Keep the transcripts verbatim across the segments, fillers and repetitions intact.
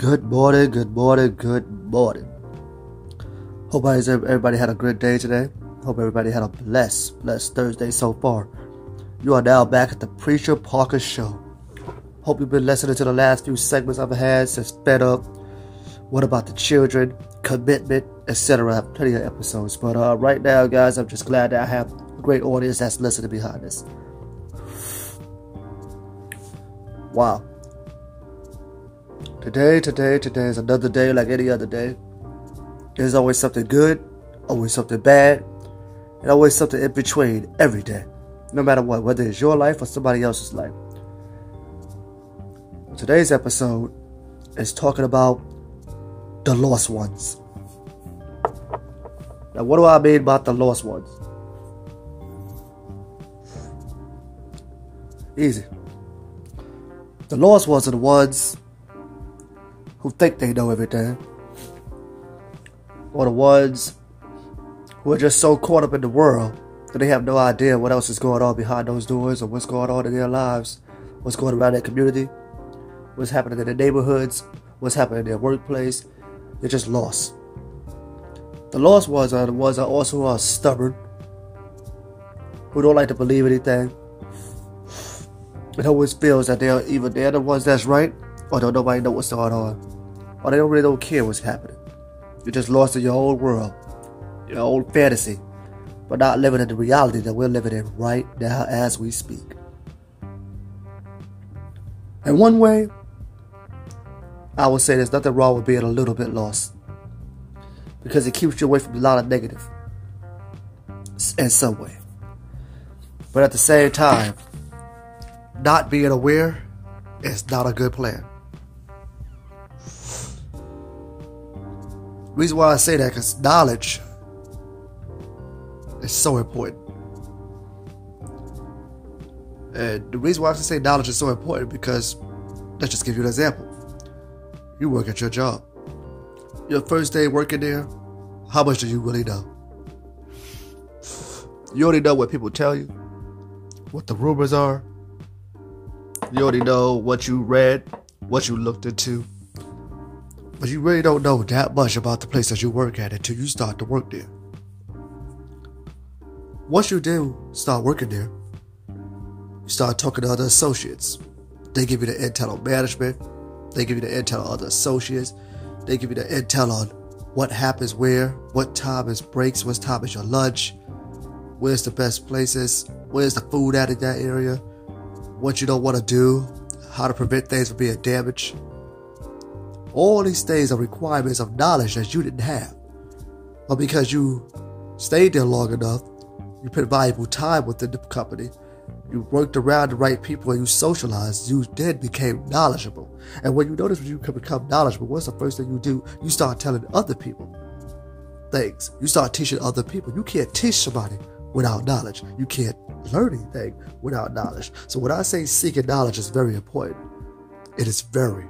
Good morning, good morning, good morning. Hope everybody had a great day today. Hope everybody had a blessed, blessed Thursday so far. You are now back at the Preacher Parker Show. Hope you've been listening to the last few segments I've had since Fed Up, What About the Children, Commitment, et cetera. I have plenty of episodes. But uh, right now, guys, I'm just glad that I have a great audience that's listening behind this. Wow. Today, today, today is another day like any other day. There's always something good, always something bad, and always something in between every day. No matter what, whether it's your life or somebody else's life. Today's episode is talking about the lost ones. Now, what do I mean about the lost ones? Easy. The lost ones are the ones who think they know everything, or the ones who are just so caught up in the world that they have no idea what else is going on behind those doors, or what's going on in their lives, what's going around their community, what's happening in their neighborhoods, what's happening in their workplace. They're just lost. The lost ones are the ones that also are stubborn, who don't like to believe anything. It always feels that they're either they're the ones that's right, or don't nobody know what's going on, or they don't really don't care what's happening. You're just lost in your own world, your own fantasy, but not living in the reality that we're living in right now as we speak. In one way, I would say there's nothing wrong with being a little bit lost, because it keeps you away from a lot of negative in some way. But at the same time, not being aware is not a good plan. Reason why I say that, because knowledge is so important. And the reason why I say knowledge is so important, because let's just give you an example. You work at your job. Your first day working there, how much do you really know? You already know what people tell you, what the rumors are. You already know what you read, what you looked into. But you really don't know that much about the place that you work at until you start to work there. Once you do start working there, you start talking to other associates. They give you the intel on management. They give you the intel on other associates. They give you the intel on what happens where, what time is breaks, what time is your lunch, where's the best places, where's the food at in that area, what you don't want to do, how to prevent things from being damaged. All these things are requirements of knowledge that you didn't have. But because you stayed there long enough, you put valuable time within the company, you worked around the right people, and you socialized, you then became knowledgeable. And when you notice when you become knowledgeable, what's the first thing you do? You start telling other people things. You start teaching other people. You can't teach somebody without knowledge. You can't learn anything without knowledge. So when I say seeking knowledge is very important, it is very,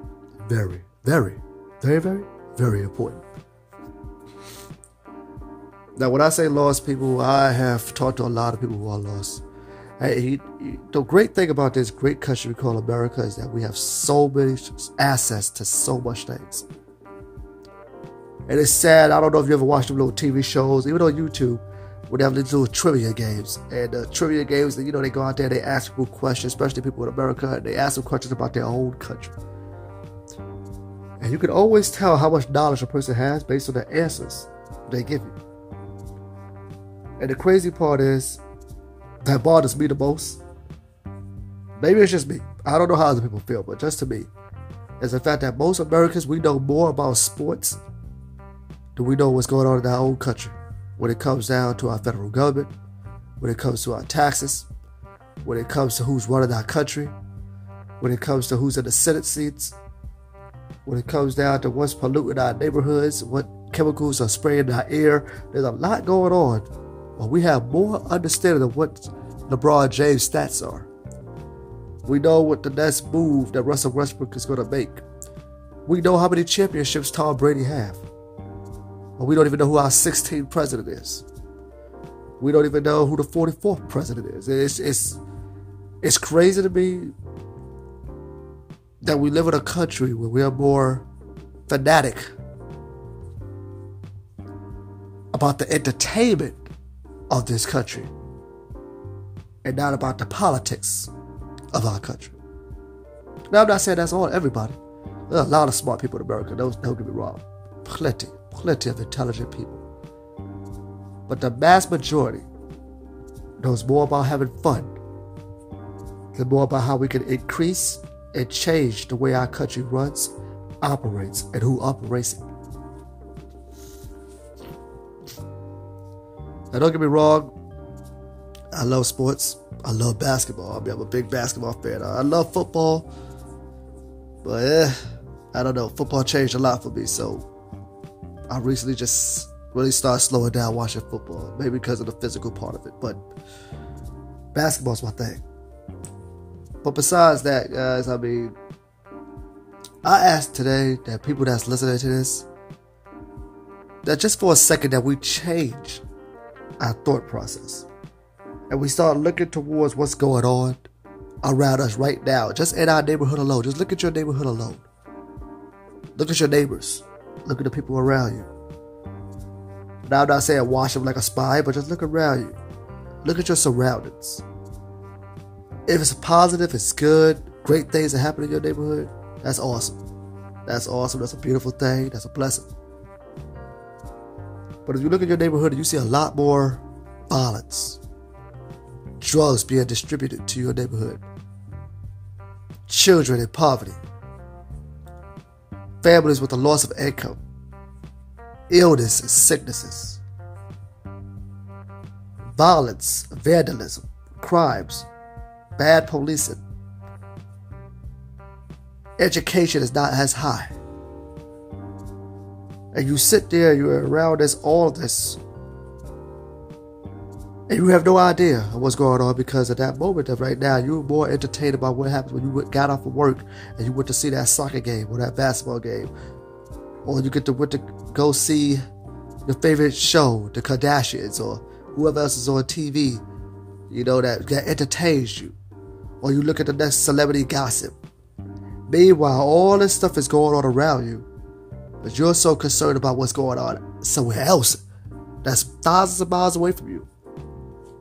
very, very, very, very, very important. Now, when I say lost people, I have talked to a lot of people who are lost. Hey, the great thing about this great country we call America is that we have so many access to so much things. And it's sad. I don't know if you ever watched them little T V shows, even on YouTube, where they have these little trivia games. And the uh, trivia games, you know, they go out there, they ask people questions, especially people in America, and they ask them questions about their own country. And you can always tell how much knowledge a person has based on the answers they give you. And the crazy part is, that bothers me the most. Maybe it's just me. I don't know how other people feel, but just to me, is the fact that most Americans, we know more about sports than we know what's going on in our own country. When it comes down to our federal government, when it comes to our taxes, when it comes to who's running our country, when it comes to who's in the Senate seats, when it comes down to what's polluting our neighborhoods, what chemicals are spraying our air, there's a lot going on. But we have more understanding of what LeBron James' stats are. We know what the next move that Russell Westbrook is going to make. We know how many championships Tom Brady have. But we don't even know who our sixteenth president is. We don't even know who the forty-fourth president is. It's, it's, it's crazy to me that we live in a country where we are more fanatic about the entertainment of this country and not about the politics of our country. Now, I'm not saying that's all everybody. There are a lot of smart people in America. Don't, don't get me wrong. Plenty, plenty of intelligent people. But the vast majority knows more about having fun than more about how we can increase and change the way our country runs, operates, and who operates it. Now, don't get me wrong. I love sports. I love basketball. I mean, I'm a big basketball fan. I love football. But, eh, I don't know. Football changed a lot for me. So, I recently just really started slowing down watching football. Maybe because of the physical part of it. But, basketball's my thing. But besides that, guys, I mean, I ask today that people that's listening to this, that just for a second that we change our thought process. And we start looking towards what's going on around us right now. Just in our neighborhood alone. Just look at your neighborhood alone. Look at your neighbors. Look at the people around you. Now, I'm not saying watch them like a spy, but just look around you. Look at your surroundings. If it's positive, it's good, great things that happen in your neighborhood, that's awesome. That's awesome. That's a beautiful thing. That's a blessing. But if you look at your neighborhood, you see a lot more violence. Drugs being distributed to your neighborhood. Children in poverty. Families with the loss of income. Illness and sicknesses. Violence, vandalism, crimes, bad policing. Education is not as high. And you sit there, you're around this, all this, and you have no idea what's going on because at that moment of right now, you're more entertained about what happened when you got off of work and you went to see that soccer game or that basketball game. Or you get to, went to go see your favorite show, the Kardashians or whoever else is on T V, you know, that, that entertains you. Or you look at the next celebrity gossip. Meanwhile, all this stuff is going on around you, but you're so concerned about what's going on somewhere else that's thousands of miles away from you,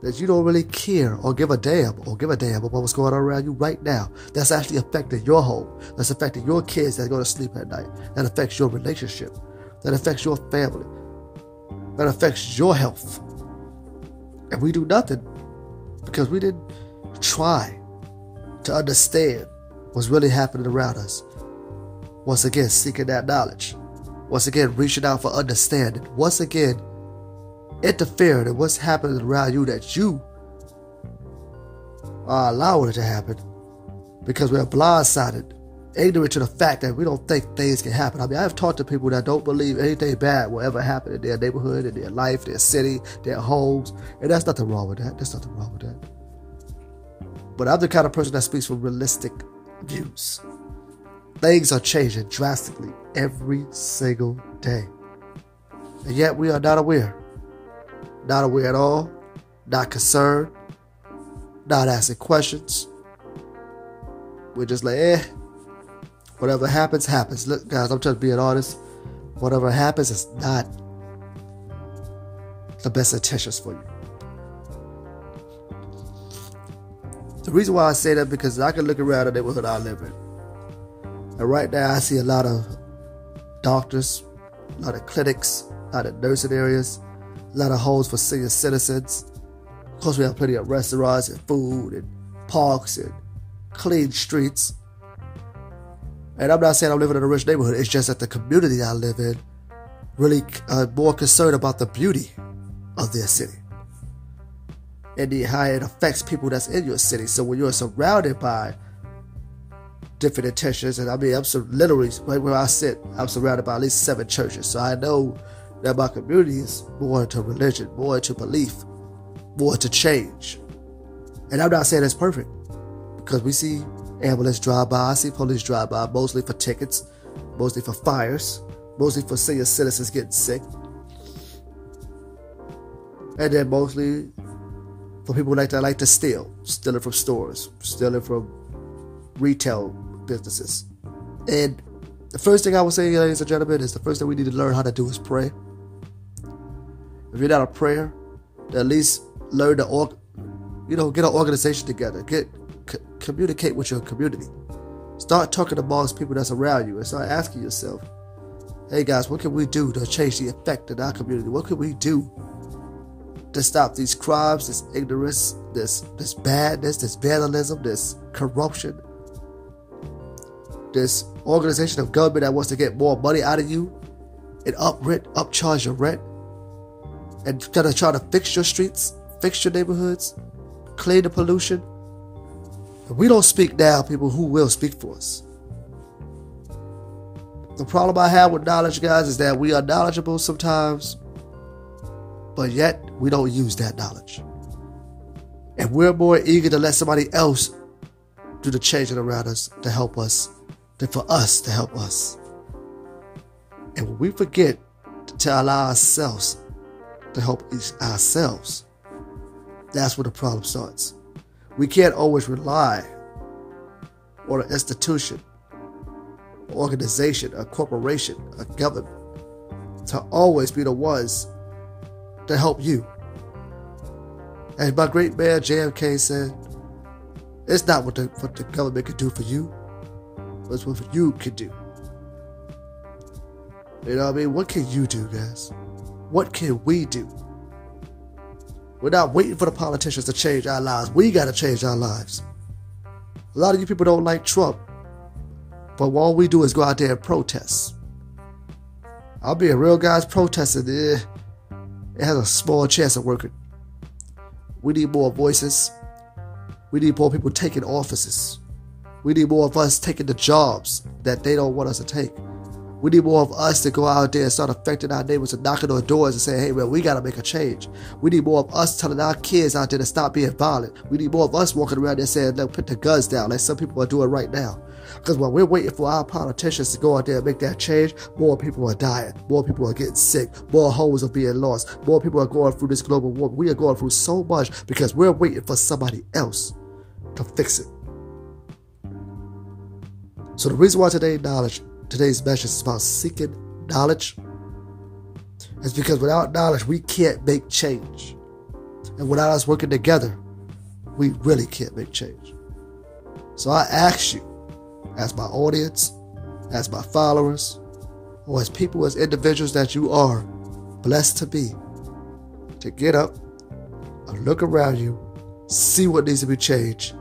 that you don't really care or give a damn or give a damn about what's going on around you right now. That's actually affecting your home. That's affecting your kids that go to sleep at night. That affects your relationship. That affects your family. That affects your health. And we do nothing because we didn't try to understand what's really happening around us. Once again, seeking that knowledge. Once again, reaching out for understanding. Once again, interfering in what's happening around you that you are allowing it to happen because we're blindsided, ignorant to the fact that we don't think things can happen. I mean, I've talked to people that don't believe anything bad will ever happen in their neighborhood, in their life, their city, their homes, and that's nothing wrong with that. There's nothing wrong with that. But I'm the kind of person that speaks from realistic views. Things are changing drastically every single day, and yet we are not aware. Not aware at all, not concerned, not asking questions. We're just like, eh, whatever happens, happens. Look, guys, I'm just being honest. Whatever happens is not the best intentions for you. The reason why I say that because I can look around the neighborhood I live in. And right now I see a lot of doctors, a lot of clinics, a lot of nursing areas. A lot of homes for senior citizens. Of course, we have plenty of restaurants and food and parks and clean streets. And I'm not saying I'm living in a rich neighborhood. It's just that the community I live in really uh, more concerned about the beauty of their city and the, how it affects people that's in your city. So when you're surrounded by different intentions, and I mean, I'm so, literally, right where I sit, I'm surrounded by at least seven churches. So I know that my community is more into religion, more into belief, more into change. And I'm not saying it's perfect, because we see ambulance drive by, I see police drive by, mostly for tickets, mostly for fires, mostly for senior citizens getting sick. And then mostly for people like that like to steal, stealing from stores, stealing from retail businesses, and the first thing I would say, ladies and gentlemen, is the first thing we need to learn how to do is pray. If you're not a prayer, at least learn to, org- you know, get an organization together. Get c- communicate with your community. Start talking amongst people that's around you and start asking yourself, hey guys, what can we do to change the effect in our community? What can we do to stop these crimes, this ignorance, this this badness, this vandalism, this corruption, this organization of government that wants to get more money out of you and up rent, upcharge your rent, and kind of try to fix your streets, fix your neighborhoods, clean the pollution. If we don't speak now, people, who will speak for us? The problem I have with knowledge, guys, is that we are knowledgeable sometimes, but yet we don't use that knowledge. And we're more eager to let somebody else do the changing around us to help us than for us to help us. And when we forget to allow ourselves to help ourselves, that's where the problem starts. We can't always rely on an institution, an organization, a corporation, a government to always be the ones to help you. As my great man J F K said, it's not what the, what the government can do for you, but it's what you can do. You know what I mean? What can you do, guys? What can we do? We're not waiting for the politicians to change our lives. We got to change our lives. A lot of you people don't like Trump, but all we do is go out there and protest. I'll be a real guy's protesting. It has a small chance of working. We need more voices. We need more people taking offices. We need more of us taking the jobs that they don't want us to take. We need more of us to go out there and start affecting our neighbors and knocking on doors and saying, hey, man, we got to make a change. We need more of us telling our kids out there to stop being violent. We need more of us walking around there saying, no, put the guns down like some people are doing right now. Because while we're waiting for our politicians to go out there and make that change, more people are dying. More people are getting sick. More homes are being lost. More people are going through this global war. We are going through so much because we're waiting for somebody else to fix it. So the reason why today knowledge Today's message is about seeking knowledge. It's because without knowledge, we can't make change. And without us working together, we really can't make change. So I ask you, as my audience, as my followers, or as people, as individuals that you are blessed to be, to get up and look around you, see what needs to be changed,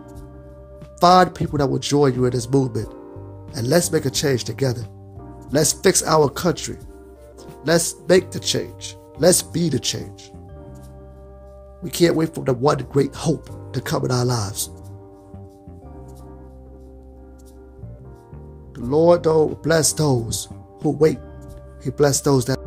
find people that will join you in this movement, and let's make a change together. Let's fix our country. Let's make the change. Let's be the change. We can't wait for the one great hope to come in our lives. The Lord, though, bless those who wait. He bless those that